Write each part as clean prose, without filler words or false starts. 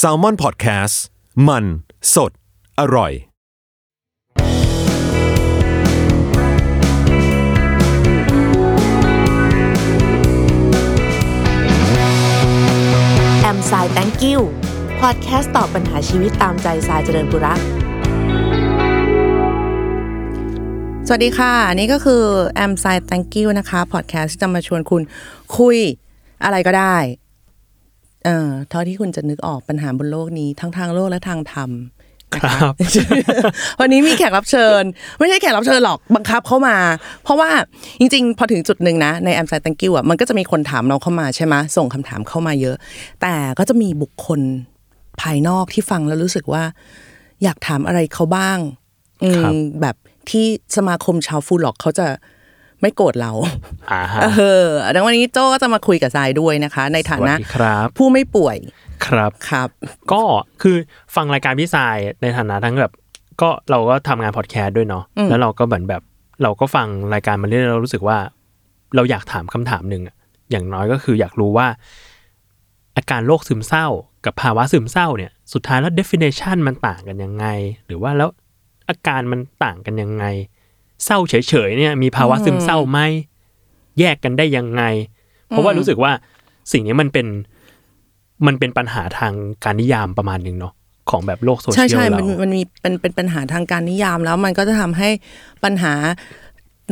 Salmon Podcast มันสดอร่อยแอมสาย Thank you Podcast ตอบปัญหาชีวิตตามใจสายเจริญปุระสวัสดีค่ะนี่ก็คือ Am Sai Thank you นะคะ podcast ที่จะมาชวนคุณคุยอะไรก็ได้เท่าที่คุณจะนึกออกปัญหาบนโลกนี้ทั้งทางโลกและทางธรรมครับ วันนี้มีแขกรับเชิญไม่ใช่แขกรับเชิญหรอกบังคับเข้ามาเพราะว่าจริงๆพอถึงจุดนึงนะใน Am Sai Thank you อ่ะมันก็จะมีคนถามเราเข้ามาใช่มั้ยส่งคำถามเข้ามาเยอะแต่ก็จะมีบุคคลภายนอกที่ฟังแล้วรู้สึกว่าอยากถามอะไรเขาบ้างแบบที่สมาคมชาวฟูล็อกเขาจะไม่โกรธเราดังวันนี้โจ้ก็จะมาคุยกับทรายด้วยนะคะในฐานะผู้ไม่ป่วยครับก็คือฟังรายการพี่ทรายในฐานะทั้งแบบก็เราก็ทำงานพอดแคสต์ด้วยเนาะแล้วเราก็เหมือนแบบเราก็ฟังรายการมาเรื่อยเรารู้สึกว่าเราอยากถามคำถามนึงอย่างน้อยก็คืออยากรู้ว่าอาการโรคซึมเศร้ากับภาวะซึมเศร้าเนี่ยสุดท้ายแล้ว definition มันต่างกันยังไงหรือว่าแล้วอาการมันต่างกันยังไงเศร้าเฉยๆเนี่ยมีภาวะซึมเศร้าไหมแยกกันได้ยังไงเพราะว่ารู้สึกว่าสิ่งนี้มันเป็นปัญหาทางการนิยามประมาณนึงเนาะของแบบโลกโซเชียลเราใช่ๆมันมีเป็นปัญหาทางการนิยามแล้วมันก็จะทำให้ปัญหา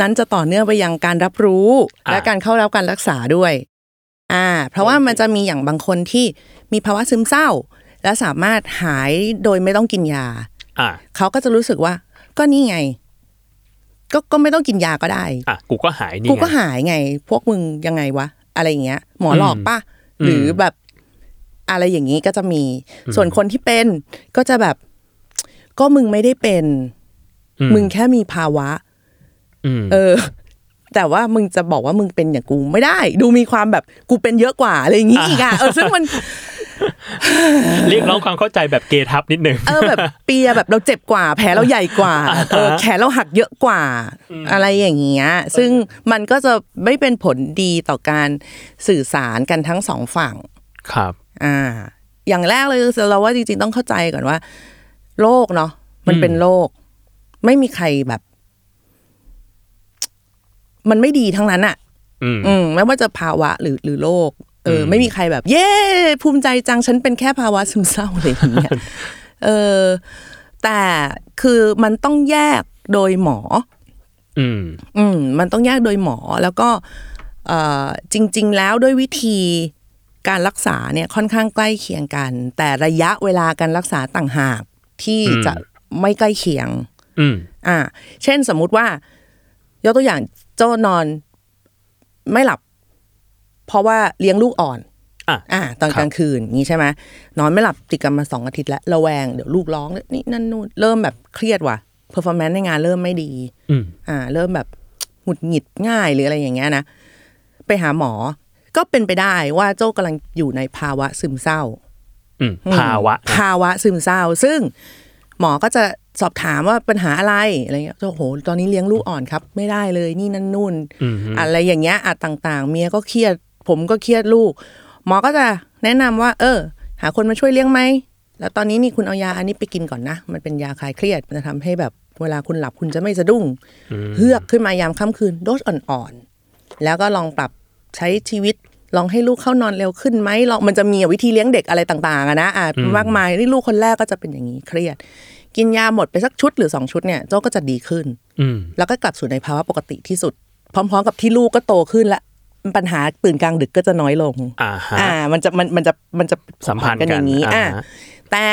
นั้นจะต่อเนื่องไปยังการรับรู้และการเข้ารับการรักษาด้วยเพราะว่ามันจะมีอย่างบางคนที่มีภาวะซึมเศร้าและสามารถหายโดยไม่ต้องกินยาเขาก็จะรู้สึกว่าก็นี่ไงก็ไม่ต้องกินยาก็ได้กูก็หายนี่ไงกูก็หายไงพวกมึงยังไงวะอะไรอย่างเงี้ยหมอหลอกป่ะหรือแบบอะไรอย่างงี้ก็จะมีส่วนคนที่เป็นก็จะแบบก็มึงไม่ได้เป็นมึงแค่มีภาวะแต่ว่ามึงจะบอกว่ามึงเป็นอย่างกูไม่ได้ดูมีความแบบกูเป็นเยอะกว่าอะไรอย่างงี้อีกอ่ะซึ่งมันเรียกร้องความเข้าใจแบบเกทับนิดนึงแบบเปียแบบเราเจ็บกว่าแผลเราใหญ่กว่าแขนเราหักเยอะกว่าอะไรอย่างเงี้ยซึ่งมันก็จะไม่เป็นผลดีต่อการสื่อสารกันทั้งสองฝั่งครับอย่างแรกเลยเราว่าจริงๆต้องเข้าใจก่อนว่าโรคเนาะมันเป็นโรคไม่มีใครแบบมันไม่ดีทั้งนั้นอ่ะไม่ว่าจะภาวะหรือโรคไม่มีใครแบบเย้ภูมิใจจังฉันเป็นแค่ภาวะซึมเศร้าอะไรอย่างเงี้ยแต่คือมันต้องแยกโดยหมอมันต้องแยกโดยหมอแล้วก็จริงๆแล้วด้วยวิธีการรักษาเนี่ยค่อนข้างใกล้เคียงกันแต่ระยะเวลาการรักษาต่างหากที่จะไม่ใกล้เคียงเช่นสมมุติว่ายกตัวอย่างโจ้นอนไม่หลับเพราะว่าเลี้ยงลูกอ่อนตอนกลางคืนนี้ใช่ไหมนอนไม่หลับติดกันมา2อาทิตย์แล้วระแวงเดี๋ยวลูกร้องนี่นั่นนู่นเริ่มแบบเครียดว่ะ performance ในงานเริ่มไม่ดีเริ่มแบบหงุดหงิดง่ายหรืออะไรอย่างเงี้ยนะไปหาหมอก็เป็นไปได้ว่าโจ้กำลังอยู่ในภาวะซึมเศร้าภาวะซึมเศร้าซึ่งหมอก็จะสอบถามว่าปัญหาอะไรอะไรเงี้ยโอ้โหตอนนี้เลี้ยงลูกอ่อนครับไม่ได้เลยนี่นั่นนู่นอะไรอย่างเงี้ยต่างๆเมียก็เครียดผมก็เครียดลูกหมอก็จะแนะนำว่าหาคนมาช่วยเลี้ยงไหมแล้วตอนนี้นี่คุณเอายาอันนี้ไปกินก่อนนะมันเป็นยาคลายเครียดมันจะทำให้แบบเวลาคุณหลับคุณจะไม่สะดุ้งเฮือกขึ้นมายามค่ำคืนโดสอ่อนๆแล้วก็ลองปรับใช้ชีวิตลองให้ลูกเข้านอนเร็วขึ้นไหมลองมันจะมีวิธีเลี้ยงเด็กอะไรต่างๆนะมากมายนี่ลูกคนแรกก็จะเป็นอย่างนี้เครียดกินยาหมดไปสักชุดหรือ2ชุดเนี่ยโจ้ก็จะดีขึ้นแล้วก็กลับสู่ในภาวะปกติที่สุดพร้อมๆกับที่ลูกก็โตขึ้นและปัญหาตื่นกลางดึกก็จะน้อยลงมันจะสัมพันธ์กันอย่างนี้แต่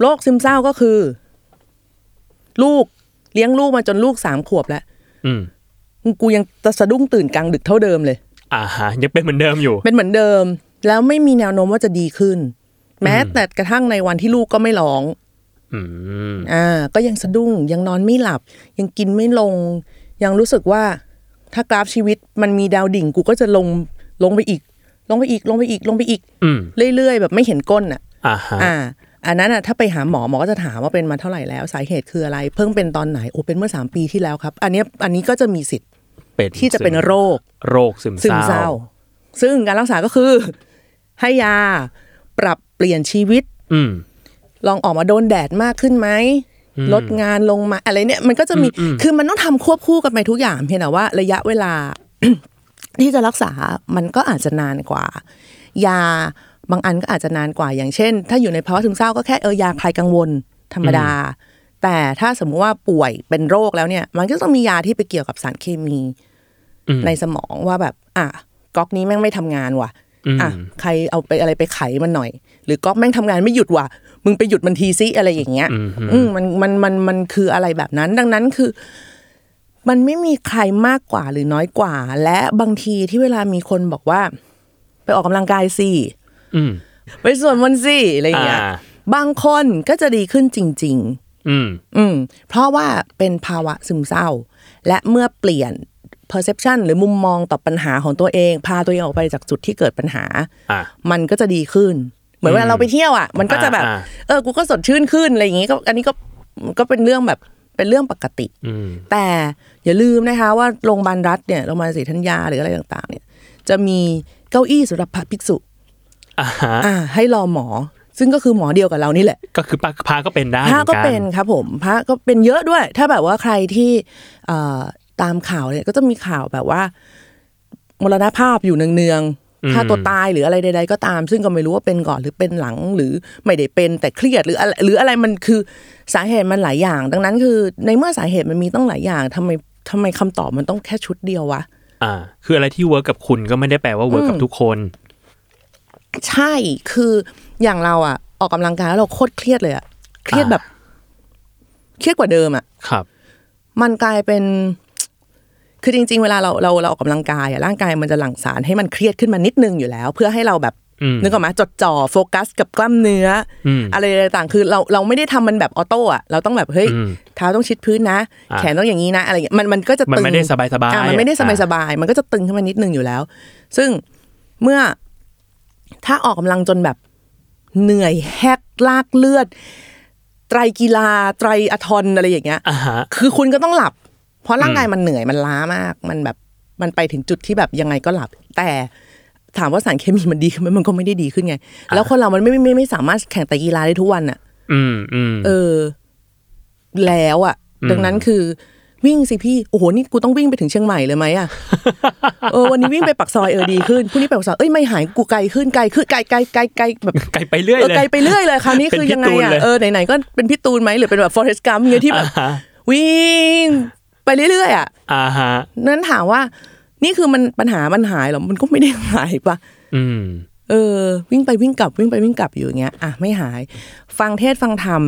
โรคซึมเศร้าก็คือลูกเลี้ยงลูกมาจนลูก3ขวบแล้วกูยังจะสะดุ้งตื่นกลางดึกเท่าเดิมเลยยังเป็นเหมือนเดิมอยู่เป็นเหมือนเดิมแล้วไม่มีแนวโน้มว่าจะดีขึ้นแม้แต่กระทั่งในวันที่ลูกก็ไม่ร้องก็ยังสะดุ้งยังนอนไม่หลับยังกินไม่ลงยังรู้สึกว่าถ้ากราฟชีวิตมันมีดาวดิ่งกูก็จะลงไปอีกเรื่อยๆแบบไม่เห็นก้นอ่ะอันนั้นอ่ะถ้าไปหาหมอหมอก็จะถามว่าเป็นมาเท่าไหร่แล้วสาเหตุคืออะไรเพิ่งเป็นตอนไหนโอ้เป็นเมื่อ3ปีที่แล้วครับอันนี้ก็จะมีสิทธิ์ที่จะเป็นโรคซึมเศร้าซึ่งการรักษาก็คือ ให้ยาปรับเปลี่ยนชีวิตลองออกมาโดนแดดมากขึ้นไหมลดงานลงมาอะไรเนี่ยมันก็จะมีคือมันต้องทำควบคู่กันไปทุกอย่างเพียงแต่ว่าระยะเวลา ที่จะรักษามันก็อาจจะนานกว่ายาบางอันก็อาจจะนานกว่าอย่างเช่นถ้าอยู่ในภาวะซึมเศร้าก็แค่ยาคลายกังวลธรรมดาแต่ถ้าสมมุติว่าป่วยเป็นโรคแล้วเนี่ยมันก็ต้องมียาที่ไปเกี่ยวกับสารเคมีในสมองว่าแบบอ่ะก๊อกนี้แม่งไม่ทำงานว่ะอ่ะใครเอาไปอะไรไปไขมันหน่อยหรือก๊อกแม่งทำงานไม่หยุดว่ะมึงไปหยุดมันทีซิอะไรอย่างเงี้ยมันคืออะไรแบบนั้นดังนั้นคือมันไม่มีใครมากกว่าหรือน้อยกว่าและบางทีที่เวลามีคนบอกว่าไปออกกำลังกายสิไปสวดมนต์สิอะไรอย่างเงี้ยบางคนก็จะดีขึ้นจริงๆเพราะว่าเป็นภาวะซึมเศร้าและเมื่อเปลี่ยน perception หรือมุมมองต่อปัญหาของตัวเองพาตัวเองออกไปจากจุดที่เกิดปัญหามันก็จะดีขึ้นเหมือนเวลาเราไปเที่ยวอ่ะมันก็จะแบบกูก็สดชื่นขึ้นอะไรอย่างงี้ก็อันนี้ก็เป็นเรื่องแบบเป็นเรื่องปกติแต่อย่าลืมนะคะว่าโรงพยาบาลรัฐเนี่ยโรงพยาบาลศรีธัญญาหรืออะไรต่างๆเนี่ยจะมีเก้าอี้สำหรับพระภิกษุให้รอหมอซึ่งก็คือหมอเดียวกับเรานี่แหละก็คือพระก็เป็นได้พระก็เป็นครับผมพระก็เป็นเยอะด้วยถ้าแบบว่าใครที่ตามข่าวเนี่ยก็จะมีข่าวแบบว่ามรณภาพอยู่เนืองๆถ้าตัวตายหรืออะไรใดๆก็ตามซึ่งก็ไม่รู้ว่าเป็นก่อนหรือเป็นหลังหรือไม่ได้เป็นแต่เครียดหรืออะไรมันคือสาเหตุมันหลายอย่างดังนั้นคือในเมื่อสาเหตุมันมีต้องหลายอย่างทำไมคำตอบมันต้องแค่ชุดเดียววะคืออะไรที่เวิร์กกับคุณก็ไม่ได้แปลว่าเวิร์กกับทุกคนใช่คืออย่างเราอ่ะออกกำลังกายแล้วเราโคตรเครียดเลยอ่ะเครียดแบบเครียดกว่าเดิมอ่ะครับมันกลายเป็นคือจริงๆเวลาเราออกกำลังกายอ่ะร่างกายมันจะหลั่งสารให้มันเครียดขึ้นมานิดนึงอยู่แล้วเพื่อให้เราแบบนึกออกมั้ยจดจ่อโฟกัสกับกล้ามเนื้ออะไรต่างๆคือเราไม่ได้ทำมันแบบออโต้อ่ะเราต้องแบบเฮ้ยเท้าต้องชิดพื้นนะแขนต้องอย่างนี้นะอะไรอย่างเงี้ยมันก็จะตึงมันไม่ได้สบายๆมันไม่ได้สบายๆมันก็จะตึงขึ้นมานิดนึงอยู่แล้วซึ่งเมื่อถ้าออกกำลังจนแบบเหนื่อยแฮกลากเลือดไตรกีฬาไตรอะทอนอะไรอย่างเงี้ยคือคุณก็ต้องหลับเพราะร่างกายมันเหนื่อยมันล้ามากมันแบบมันไปถึงจุดที่แบบยังไงก็หลับแต่ถามว่าสารเคมีมันดีขึ้นไหมมันก็ไม่ได้ดีขึ้นไงแล้วคนเรามันไม่สามารถแข่งไตรกีฬาได้ทุกวันอ่ะแล้วอ่ะดังนั้นคือวิ่งสิพี่โอ้โหนี่กูต้องวิ่งไปถึงเชียงใหม่เลยไหมอ่ะวันนี้วิ่งไปปักซอยดีขึ้นพรุ่งนี้ไปปักซอยไม่หายกูไกลขึ้นไกลแบบไกลไปเรื่อยเลยไกลไปเรื่อยเลยคราวนี้คือยังไงอ่ะไหนๆก็เป็นพี่ตูนไหมหรือเป็นแบบฟอเรสต์กัมป์เงี้ยที่แบบวิ่งไปเรื่อยๆอ่ะนั้นถามว่านี่คือมันปัญหามันหายหรอมันก็ไม่ได้หายป่ะวิ่งไปวิ่งกลับวิ่งไปวิ่งกลับอยู่อย่างเงี้ยอ่ะไม่หายฟังเทศฟังธรรม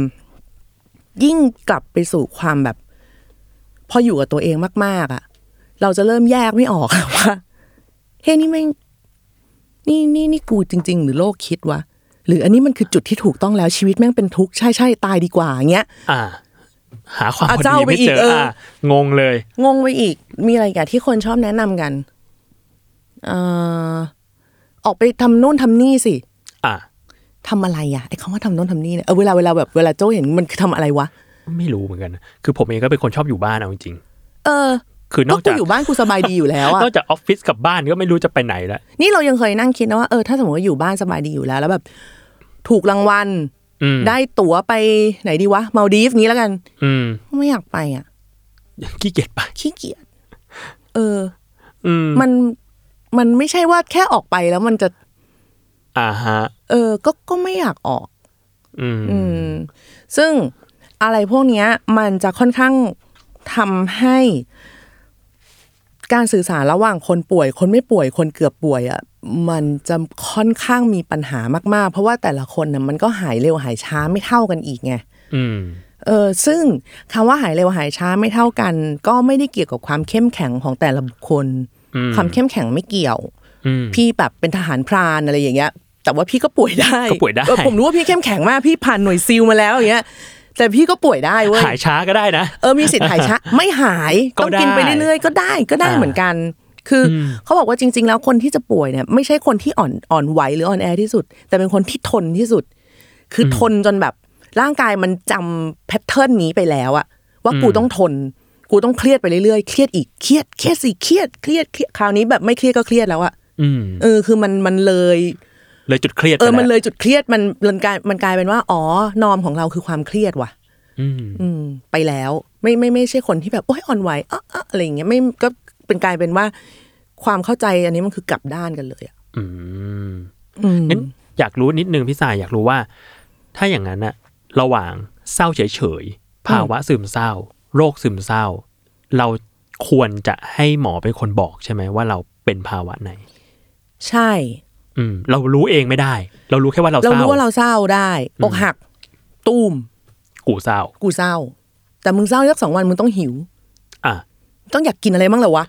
ยิ่งกลับไปสู่ความแบบพออยู่กับตัวเองมากๆอ่ะเราจะเริ่มแยกไม่ออกว่าเฮ้ยนี่แม่งนี่กูจริงๆหรือโลกคิดวะหรืออันนี้มันคือจุดที่ถูกต้องแล้วชีวิตแม่งเป็นทุกข์ใช่ๆตายดีกว่าเงี้ยหาความพอดีไม่เจองงเลยงงไปอีกมีอะไรกันที่คนชอบแนะนำกันออกไปทำโน่นทำนี่สิทำอะไรอ่ะไอ้คำว่าทำโน่นทำนี่เนี่ยเวลาแบบเวลาโจ้เห็นมันทำอะไรวะไม่รู้เหมือนกันคือผมเองก็เป็นคนชอบอยู่บ้านเอาจริงๆคือนอกจากอยู่บ้านกูสบายดีอยู่แล้วอ่ะนอกจากออฟฟิศกับบ้านก็ไม่รู้จะไปไหนละนี่เรายังเคยนั่งคิดนะว่าถ้าสมมติว่าอยู่บ้านสบายดีอยู่แล้วแล้วแบบถูกรางวัลได้ตั๋วไปไหนดีวะมาดีฟงี้แล้วกันไม่อยากไปอ่ะขี้เกียจไปขี้เกียจมันไม่ใช่ว่าแค่ออกไปแล้วมันจะก็ไม่อยากออกซึ่งอะไรพวกนี้มันจะค่อนข้างทำให้การสื่อสารระหว่างคนป่วยคนไม่ป่วยคนเกือบป่วยอ่ะมันจะค่อนข้างมีปัญหามากๆเพราะว่าแต่ละคนน่ะมันก็หายเร็วหายช้าไม่เท่ากันอีกไงซึ่งคำว่าหายเร็วหายช้าไม่เท่ากันก็ไม่ได้เกี่ยวกับความเข้มแข็งของแต่ละบุคคลความเข้มแข็งไม่เกี่ยวพี่แบบเป็นทหารพรานอะไรอย่างเงี้ยแต่ว่าพี่ก็ป่วยได้ผมรู้ว่าพี่เข้มแข็งมากพี่ผ่านหน่วยซิลมาแล้วอย่างเงี้ยแต่พี่ก็ป่วยได้เว้ยหายช้าก็ได้นะมีสิทธิ์หายช้าไม่หายต้องกินไปเรื่อยๆก็ได้เหมือนกันคือเขาบอกว่าจริงๆแล้วคนที่จะป่วยเนี่ยไม่ใช่คนที่อ่อนไหวหรืออ่อนแอที่สุดแต่เป็นคนที่ทนที่สุดคือทนจนแบบร่างกายมันจำแพทเทิร์นนี้ไปแล้วอะว่ากูต้องทนกูต้องเครียดไปเรื่อยๆเครียดอีกเครียดคราวนี้แบบไม่เครียดก็เครียดแล้วอะคือมันเลย เลยจุดเครียดมันเลยจุดเครียดมันกลายเป็นว่าอ๋อนอมของเราคือความเครียดว่ะไปแล้วไม่ใช่คนที่แบบโอ๊ยอ่อนไหวอะไรอย่างเงี้ยไม่ก็เป็นกลายเป็นว่าความเข้าใจอันนี้มันคือกลับด้านกันเลยอ่ะงั้นอยากรู้นิดนึงพี่สายอยากรู้ว่าถ้าอย่างนั้นอะระหว่างเศร้าเฉยๆภาวะซึมเศร้าโรคซึมเศร้าเราควรจะให้หมอเป็นคนบอกใช่ไหมว่าเราเป็นภาวะไหนใช่เรารู้เองไม่ได้เรารู้แค่ว่าเราเศร้าเรารู้ว่าเราเศร้าได้อกหักตูมกูเศร้าแต่มึงเศร้าสัก2 วันมึงต้องหิวต้องอยากกินอะไรบ้างเหรอวะ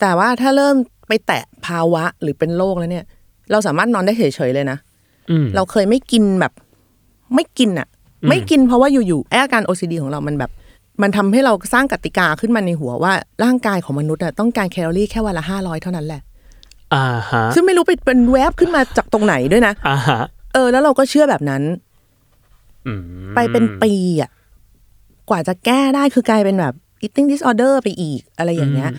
แต่ว่าถ้าเริ่มไปแตะภาวะหรือเป็นโรคแล้วเนี่ยเราสามารถนอนได้เฉยๆเลยนะเราเคยไม่กินแบบไม่กินอ่ะไม่กินเพราะว่าอยู่ๆอาการ OCD ของเรามันแบบมันทำให้เราสร้างกติกาขึ้นมาในหัวว่าร่างกายของมนุษย์อะต้องการแคลอรี่แค่วันละ500เท่านั้นแหละซึ่งไม่รู้ไปเป็นแวบขึ้นมาจากตรงไหนด้วยนะแล้วเราก็เชื่อแบบนั้นไปเป็นปีอ่ะกว่าจะแก้ได้คือกลายเป็นแบบ eating disorder ไปอีกอะไรอย่างเงี้ย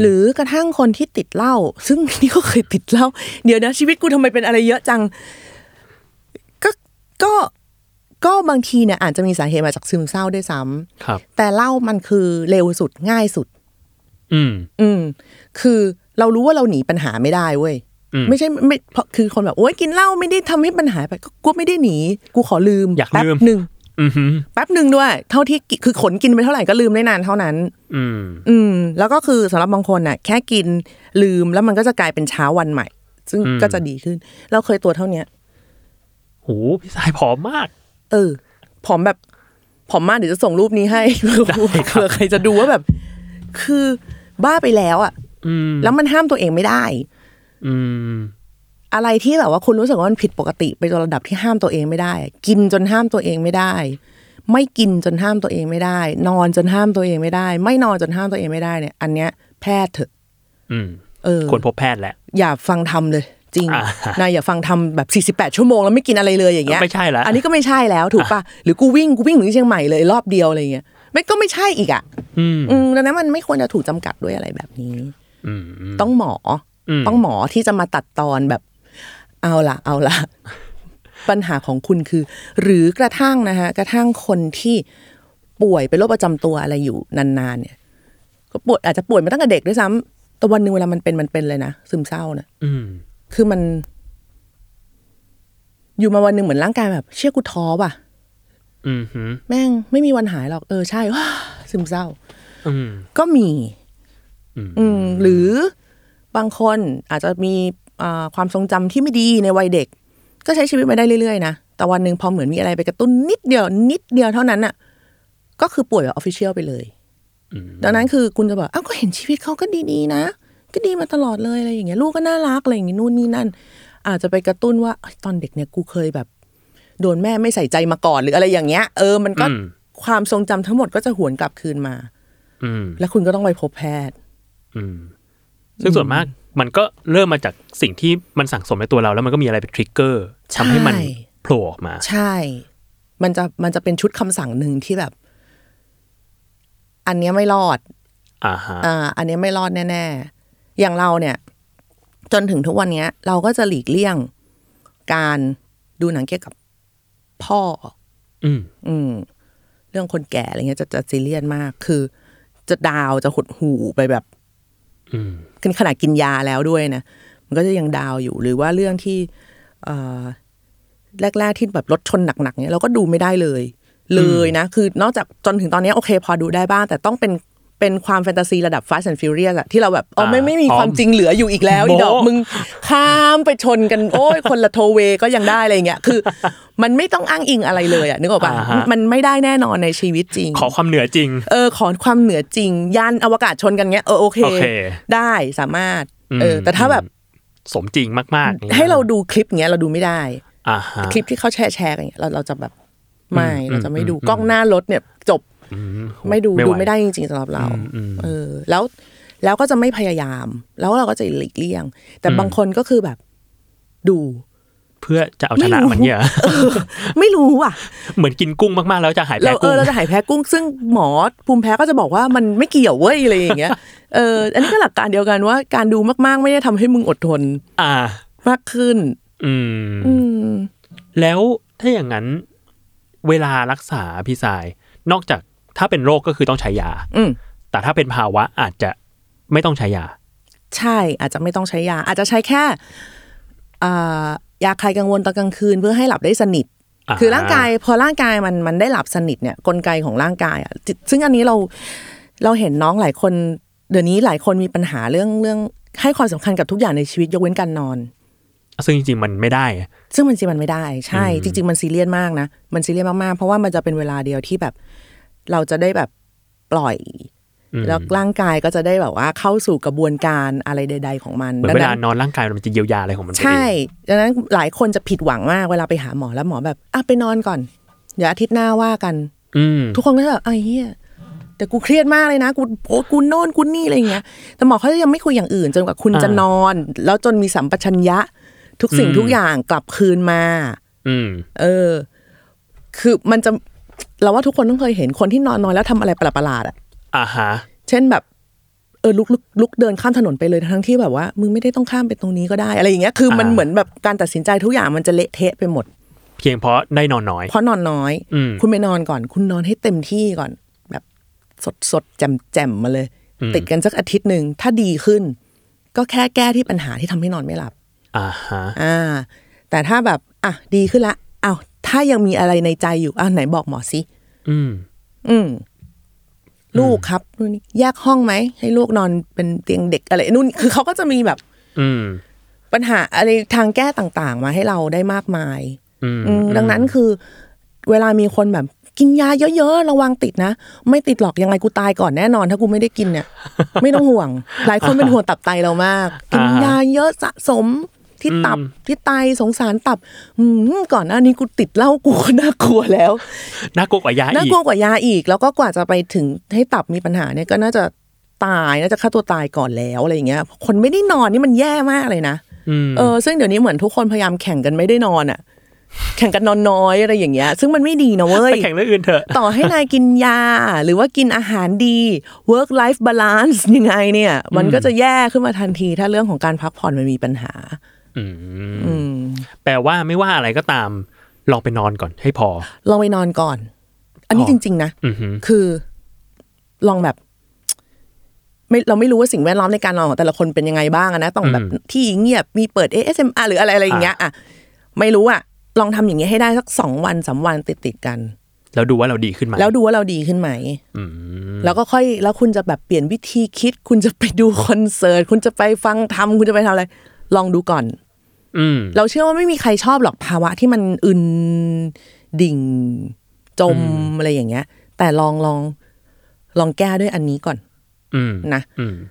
หรือกระทั่งคนที่ติดเหล้าซึ่งนี่ก็เคยติดเหล้าเดี๋ยวนะชีวิตกูทำไมเป็นอะไรเยอะจังก็บางทีเนี่ยอาจจะมีสาเหตุมาจากซึมเศร้าด้วยซ้ำแต่เหล้ามันคือเร็วสุดง่ายสุดคือเรารู้ว่าเราหนีปัญหาไม่ได้เว้ยไม่ใช่ไม่เพราะคือคนแบบโอ๊ยกินเหล้าไม่ได้ทำให้ปัญหาไปกูไม่ได้หนีกูขอลืมแป๊บนึงแป๊บนึงด้วยเท่าที่คือขนกินไปเท่าไหร่ก็ลืมได้นานเท่านั้นแล้วก็คือสำหรับบางคนน่ะแค่กินลืมแล้วมันก็จะกลายเป็นเช้าวันใหม่ซึ่งก็จะดีขึ้นเราเคยตัวเท่านี้โหพี่สายผอมมากผอมแบบผอมมากเดี๋ยวจะส่งรูปนี้ให้เผื่อใครจะดูว่าแบบคือบ้าไปแล้วอ่ะแล้วมันห้ามตัวเองไม่ได้อะไรที่แบบว่าคุณรู้สึกว่ามันผิดปกติไปจนระดับที่ห้ามตัวเองไม่ได้กินจนห้ามตัวเองไม่ได้ไม่กินจนห้ามตัวเองไม่ได้นอนจนห้ามตัวเองไม่ได้ไม่นอนจนห้ามตัวเองไม่ได้เนี่ยอันเนี้ยแพทย์เถอะควรพบแพทย์แหละอย่าฟังทำเลยจริงนายอย่าฟังทำแบบ48 ชั่วโมงแล้วไม่กินอะไรเลยอย่างเงี้ยไม่ใช่แล้วอันนี้ก็ไม่ใช่แล้วถูกป่ะหรือกูวิ่งถึงเชียงใหม่เลยรอบเดียวอะไรเงี้ยไม่ก็ไม่ใช่อีกอ่ะดังนั้นมันไม่ควรจะถูกจำกัดด้วยอะไรแบบนี้ต้องหมอที่จะมาตัดตอนแบบเอาล่ะปัญหาของคุณคือหรือกระทั่งนะคะกระทั่งคนที่ป่วยเป็นโรคประจำตัวอะไรอยู่นานๆเนี่ยก็ป่วยอาจจะป่วยมาตั้งแต่เด็กด้วยซ้ำแต่วันนึงเวลามันเป็นเลยนะซึมเศร้านะคือมันอยู่มาวันนึงเหมือนร่างกายแบบเชี่ยกูท้อว่ะแม่งไม่มีวันหายหรอกใช่ซึมเศร้าก็มีหรือบางคนอาจจะมีความทรงจำที่ไม่ดีในวัยเด็กก็ใช้ชีวิตมาได้เรื่อยๆนะแต่วันนึงพอเหมือนมีอะไรไปกระตุ้นนิดเดียวเท่านั้นน่ะก็คือป่วยแบบ official ไปเลยดังนั้นคือคุณจะบอกก็เห็นชีวิตเขาก็ดีๆนะก็ดีมาตลอดเลยอะไรอย่างเงี้ยลูกก็น่ารักอะไรอย่างงี้นู่นนี่นั่นอาจจะไปกระตุ้นว่าตอนเด็กเนี่ยกูเคยแบบโดนแม่ไม่ใส่ใจมาก่อนหรืออะไรอย่างเงี้ยมันก็ความทรงจำทั้งหมดก็จะหวนกลับคืนมาแล้วคุณก็ต้องไปพบแพทย์ซึ่งส่วนมากมันก็เริ่มมาจากสิ่งที่มันสั่งสมในตัวเราแล้วมันก็มีอะไรเป็นทริกเกอร์ทำให้มันโผล่ออกมาใช่มันจะเป็นชุดคำสั่งหนึ่งที่แบบอันนี้ไม่รอดอันนี้ไม่รอดแน่ๆอย่างเราเนี่ยจนถึงทุกวันนี้เราก็จะหลีกเลี่ยงการดูหนังเกี่ยวกับพ่อเรื่องคนแก่อะไรเงี้ยจะซีเรียสมากคือจะดาวจะหดหูไปแบบขนาดกินยาแล้วด้วยนะมันก็จะยังดาวอยู่หรือว่าเรื่องที่แรกๆที่แบบรถชนหนักๆเนี่ยเราก็ดูไม่ได้เลยนะคือนอกจากจนถึงตอนนี้โอเคพอดูได้บ้างแต่ต้องเป็นความแฟนตาซีระดับ Fast and Furious อะที่เราแบบไม่มีความจริงเหลืออยู่อีกแล้วอีดอกมึงข้ามไปชนกันโอ้ยคนละโทเวก็ยังได้อะไรเงี้ยคือมันไม่ต้องอ้างอิงอะไรเลยอะนึกออกป่ะมันไม่ได้แน่นอนในชีวิตจริงขอความเหนือจริงขอความเหนือจริงยานอวกาศชนกันเงี้ยโอเคได้สามารถแต่ถ้าแบบสมจริงมากๆให้เราดูคลิปเงี้ยเราดูไม่ได้คลิปที่เขาแชร์กันเงี้ยเราจะแบบไม่เราจะไม่ดูกล้องหน้ารถเนี่ยจบไม่ดูไม่ได้จริงๆสำหรับเราแล้วก็จะไม่พยายามแล้วเราก็จะหลีกเลี่ยงแต่บางคนก็คือแบบดูเพื่อจะเอาชนะมันเนี่ยไม่รู้อ่ะเหมือนกินกุ้งมากๆแล้วจะหายแพ้กุ้งเราจะหายแพ้กุ้งซึ่งหมอภูมิแพ้ก็จะบอกว่ามันไม่เกี่ยวเว้ยอะไรอย่างเงี้ยอันนี้ก็หลักการเดียวกันว่าการดูมากๆไม่ได้ทำให้มึงอดทนมากขึ้น แล้วถ้าอย่างนั้นเวลารักษาพี่สายนอกจากถ้าเป็นโรคก็คือต้องใช้ยาแต่ถ้าเป็นภาวะอาจจะไม่ต้องใช้ยาใช่อาจจะไม่ต้องใช้ยาอาจจะใช้แค่ยาคลายกังวลตอนกลางคืนเพื่อให้หลับได้สนิทคือร่างกายพอร่างกายมันได้หลับสนิทเนี่ยกลไกของร่างกายอ่ะซึ่งอันนี้เราเห็นน้องหลายคนเดี๋ยวนี้หลายคนมีปัญหาเรื่องให้ความสำคัญกับทุกอย่างในชีวิตยกเว้นการนอนซึ่งจริงๆมันไม่ได้ใช่จริงๆมันซีเรียสมากนะมันซีเรียสมากๆเพราะว่ามันจะเป็นเวลาเดียวที่แบบเราจะได้แบบปล่อยแล้วร่างกายก็จะได้แบบว่าเข้าสู่กระบวนการอะไรใดๆของมันเวลานอนร่างกายมันจะเยียวยาอะไรของมันใช่ดังนั้นหลายคนจะผิดหวังมากเวลาไปหาหมอแล้วหมอแบบอ่ะไปนอนก่อนเดี๋ยวอาทิตย์หน้าว่ากันทุกคนก็จะแบบไอ้เหี้ยแต่กูเครียดมากเลยนะกูโน่นกูนี่อะไรอย่างเงี้ยแต่หมอเขาจะยังไม่คุยอย่างอื่นจนกว่าคุณจะนอนแล้วจนมีสัมปชัญญะทุกสิ่งทุกอย่างกลับคืนมาคือมันจะเราว่าทุกคนต้องเคยเห็นคนที่นอนน้อยแล้วทำอะไรประหลาดๆอ่ะเช่นแบบลุกเดินข้ามถนนไปเลยทั้งที่แบบว่ามึงไม่ได้ต้องข้ามไปตรงนี้ก็ได้อะไรอย่างเงี้ยคือมันเหมือนแบบการตัดสินใจทุกอย่างมันจะเละเทะไปหมดเพียงเพราะได้นอนน้อยคุณไปนอนก่อนคุณนอนให้เต็มที่ก่อนแบบสดๆแจ่มๆมาเลยติดกันสักอาทิตย์นึงถ้าดีขึ้นก็แค่แก้ที่ปัญหาที่ทำให้นอนไม่หลับแต่ถ้าแบบอ่ะดีขึ้นละอ้าวถ้ายังมีอะไรในใจอยู่อ้าวไหนบอกหมอสิลูกครับนู่นนี่แยกห้องไหมให้ลูกนอนเป็นเตียงเด็กอะไรนู่นคือเขาก็จะมีแบบปัญหาอะไรทางแก้ต่างๆมาให้เราได้มากมายดังนั้นคือเวลามีคนแบบกินยาเยอะๆระวังติดนะไม่ติดหรอกยังไงกูตายก่อนแน่นอนถ้ากูไม่ได้กินเนี่ยไม่ต้องห่วงหลายคนเป็นห่วงตับไตเรามากกินยาเยอะสะสมที่ตับที่ไตสงสารตับก่อนหน้านี้กูติดเหล้ากูน่ากลัวแล้วน่ากลัวกว่ายาอีกแล้วก็กว่าจะไปถึงให้ตับมีปัญหาเนี่ยก็น่าจะตายน่าจะฆ่าตัวตายก่อนแล้วอะไรอย่างเงี้ยคนไม่ได้นอนนี่มันแย่มากเลยนะซึ่งเดี๋ยวนี้เหมือนทุกคนพยายามแข่งกันไม่ได้นอนอ่ะแข่งกันนอนน้อยอะไรอย่างเงี้ยซึ่งมันไม่ดีนะเว้ยไปแข่งเรื่องอื่นเถอะต่อให้นายกินยาหรือว่ากินอาหารดี work life balance ยังไงเนี่ยมันก็จะแย่ขึ้นมาทันทีถ้าเรื่องของการพักผ่อนมันมีปัญหาแปลว่าไม่ว่าอะไรก็ตามลองไปนอนก่อนให้พอลองไปนอนก่อนอันนี้จริงๆนะคือลองแบบเราไม่รู้ว่าสิ่งแวดล้อมในการนอนของแต่ละคนเป็นยังไงบ้างนะต้องแบบที่เงียบมีเปิด ASMR หรืออะไรอย่างเงี้ยอ่ะไม่รู้อะลองทำอย่างเงี้ยให้ได้สัก2วัน3วันติดๆกันแล้วดูว่าเราดีขึ้นไหมแล้วก็ค่อยแล้วคุณจะแบบเปลี่ยนวิธีคิดคุณจะไปดูคอนเสิร์ตคุณจะไปฟังธรรมคุณจะไปทำอะไรลองดูก่อนเราเชื่อว่าไม่มีใครชอบหรอกภาวะที่มันอึนดิ่งจมอะไรอย่างเงี้ยแต่ลองแก้ด้วยอันนี้ก่อนนะ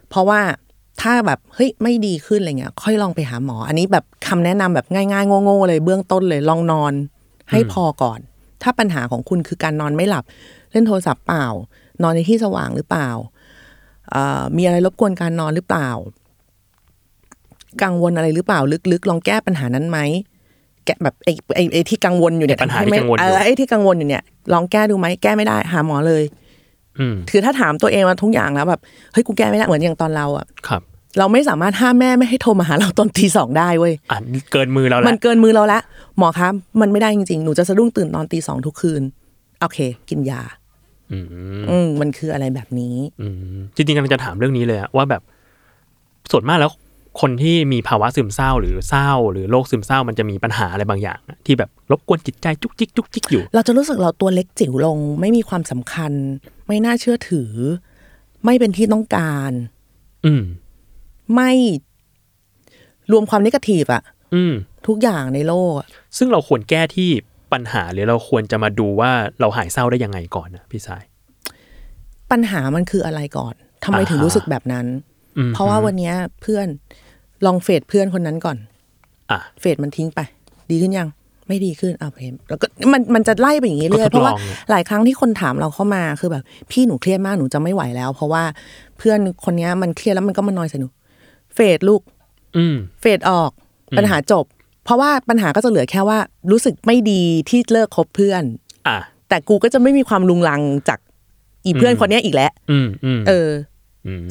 เพราะว่าถ้าแบบเฮ้ยไม่ดีขึ้นอะไรเงี้ยค่อยลองไปหาหมออันนี้แบบคำแนะนำแบบง่ายๆโง่ๆเลยเบื้องต้นเลยลองนอนให้พอก่อนถ้าปัญหาของคุณคือการนอนไม่หลับเล่นโทรศัพท์เปล่านอนในที่สว่างหรือเปล่ามีอะไรรบกวนการนอนหรือเปล่ากังวลอะไรหรือเปล่าลึกๆลองแก้ปัญหานั้นไหมแก้แบบไอ้ที่กังวลอยู่เนี่ยปัญหาที่กังวลไอ้ที่กังวลอยู่เนี่ยลองแก้ดูไหมแก้ไม่ได้หาหมอเลยคือถ้าถามตัวเองมาทุกอย่างแล้วแบบเฮ้ยกูแก้ไม่ได้เหมือนอย่างตอนเราอ่ะครับเราไม่สามารถห้ามแม่ไม่ให้โทรมาหาเราตอนตีสองได้เว้ยเกินมือเราแล้วมันเกินมือเราแล้วหมอคะมันไม่ได้จริงๆหนูจะสะดุ้งตื่นตอนตีสองทุกคืนโอเคกินยามันคืออะไรแบบนี้จริงๆเราจะถามเรื่องนี้เลยว่าแบบส่วนมากแล้วคนที่มีภาวะซึมเศร้าหรือเศร้าหรือโรคซึมเศร้ามันจะมีปัญหาอะไรบางอย่างที่แบบรบกวนจิตใจจุกจิกอยู่เราจะรู้สึกเราตัวเล็กจิ๋วลงไม่มีความสำคัญไม่น่าเชื่อถือไม่เป็นที่ต้องการไม่รวมความเนกาทีฟอ่ะทุกอย่างในโลกซึ่งเราควรแก้ที่ปัญหาหรือเราควรจะมาดูว่าเราหายเศร้าได้ยังไงก่อนนะพี่สายปัญหามันคืออะไรก่อนทำไมถึงรู้สึกแบบนั้นเพราะว่าวันนี้เพื่อนลองเฟดเพื่อนคนนั้นก่อนเฟดมันทิ้งไปดีขึ้นยังไม่ดีขึ้นเพมแล้วก็มันจะไล่ไปอย่างนี้เรื่อยเพราะว่าหลายครั้งที่คนถามเราเข้ามาคือแบบพี่หนูเครียดมากหนูจะไม่ไหวแล้วเพราะว่าเพื่อนคนนี้มันเครียดแล้วมันก็มานอยใส่หนูเฟดลูกเฟดออกปัญหาจบเพราะว่าปัญหาก็จะเหลือแค่ว่ารู้สึกไม่ดีที่เลิกคบเพื่อนแต่กูก็จะไม่มีความรุงรังจากอีเพื่อนคนนี้อีกแล้ว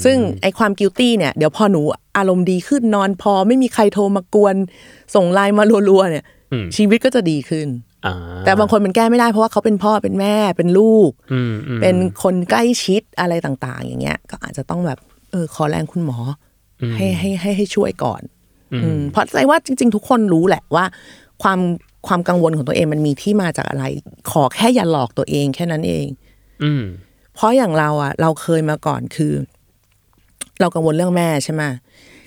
ซึ่งไอ้ความกิลตี้เนี่ยเดี๋ยวพอหนูอารมณ์ดีขึ้นนอนพอไม่มีใครโทรมากวนส่งไลน์มารัวๆเนี่ยชีวิตก็จะดีขึ้นแต่บางคนมันแก้ไม่ได้เพราะว่าเขาเป็นพ่อเป็นแม่เป็นลูกเป็นคนใกล้ชิดอะไรต่างๆอย่างเงี้ยก็อาจจะต้องแบบขอแรงคุณหมอให้ช่วยก่อนเพราะใจว่าจริงๆทุกคนรู้แหละว่าความกังวลของตัวเองมันมีที่มาจากอะไรขอแค่อย่าหลอกตัวเองแค่นั้นเองเพราะอย่างเราอ่ะเราเคยมาก่อนคือเรากังวลเรื่องแม่ใช่ไหม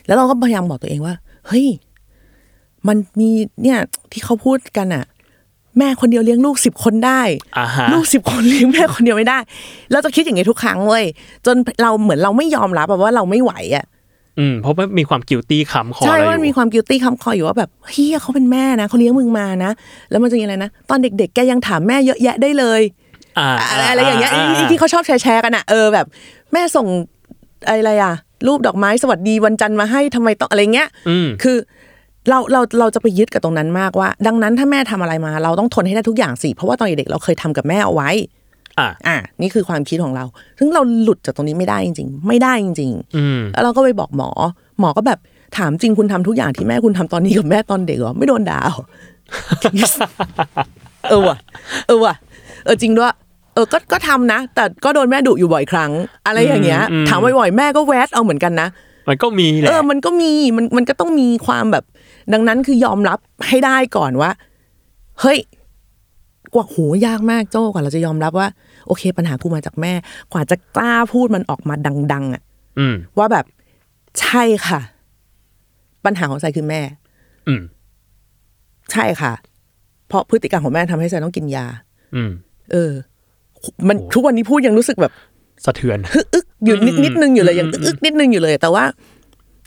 แล้วเราก็พยายามบอกตัวเองว่าเฮ้ยมันมีเนี่ยที่เขาพูดกันอ่ะแม่คนเดียวเลี้ยงลูก10คนได้ uh-huh. ลูก10คนเลี้ยงแม่คนเดียวไม่ได้เราจะคิดอย่างงี้ทุกครั้งเว้ยจนเราเหมือนเราไม่ยอมรับว่าเราไม่ไหวอ่ะเพราะมันมีความกิลตี้ค้ำคออยู่ใช่ว่ามีความกิลตี้ค้ำคออยู่ว่าแบบเฮียเขาเป็นแม่นะเขาเลี้ยงมึงมานะแล้วมันจะยังไงนะตอนเด็กๆแกยังถามแม่เยอะแยะได้เลยอะไรอย่างเงี้ยที่เขาชอบแชร์กันอ่ะแบบแม่ส่งอะไรอ่ะรูปดอกไม้สวัสดีวันจันทร์มาให้ทำไมต้องอะไรเงี้ยคือเราจะไปยึดกับตรงนั้นมากว่าดังนั้นถ้าแม่ทำอะไรมาเราต้องทนให้ได้ทุกอย่างสิเพราะว่าตอนเด็กเราเคยทำกับแม่เอาไว้นี่คือความคิดของเราซึ่งเราหลุดจากตรงนี้ไม่ได้จริงๆไม่ได้จริงๆแล้วเราก็ไปบอกหมอก็แบบถามจริงคุณทำทุกอย่างที่แม่คุณทำตอนนี้กับแม่ตอนเด็กเหรอไม่โดนด่าเออจริงด้วยก็ทำนะแต่ก็โดนแม่ดุอยู่บ่อยครั้งอะไรอย่างเงี้ยถามบ่อยๆแม่ก็แวดเอาเหมือนกันนะมันก็มีแหละมันก็มีมันก็ต้องมีความแบบดังนั้นคือยอมรับให้ได้ก่อนว่าเฮ้ยกว่าโหยากมากโจ้กว่าเราจะยอมรับว่าโอเคปัญหากูมาจากแม่กว่าจะกล้าพูดมันออกมาดังๆอ่ะว่าแบบใช่ค่ะปัญหาของไซคือแม่ใช่ค่ะเพราะพฤติกรรมของแม่ทำให้ไซต้องกินยามันทุกวันนี้พูดยังรู้สึกแบบสะเทือนอึกอยู่นิดนึงอยู่เลยยังอึกนิดนึงอยู่เลยแต่ว่า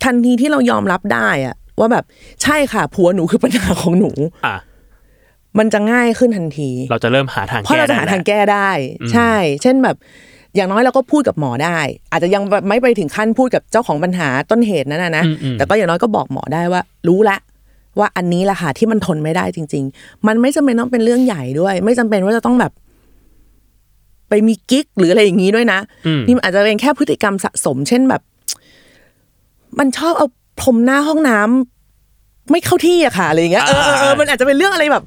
ทันทีที่เรายอมรับได้อะว่าแบบใช่ค่ะผัวหนูคือปัญหาของหนูมันจะง่ายขึ้นทันทีเราจะเริ่มหาทางแก้เพราะเราจะหาทางแก้ได้ใช่เช่นแบบอย่างน้อยเราก็พูดกับหมอได้อาจจะยังไม่ไปถึงขั้นพูดกับเจ้าของปัญหาต้นเหตุนั้นนะแต่ก็อย่างน้อยก็บอกหมอได้ว่ารู้ละว่าอันนี้แหละค่ะที่มันทนไม่ได้จริงๆมันไม่จำเป็นต้องเป็นเรื่องใหญ่ด้วยไม่จำเป็นว่าจะต้องแบบไปมีกิ๊กหรืออะไรอย่างนี้ด้วยนะนี่อาจจะเป็นแค่พฤติกรรมสะสมเช่นแบบมันชอบเอาพรมหน้าห้องน้ำไม่เข้าที่อะค่ะอะไรอย่างเงี้ยมันอาจจะเป็นเรื่องอะไรแบบ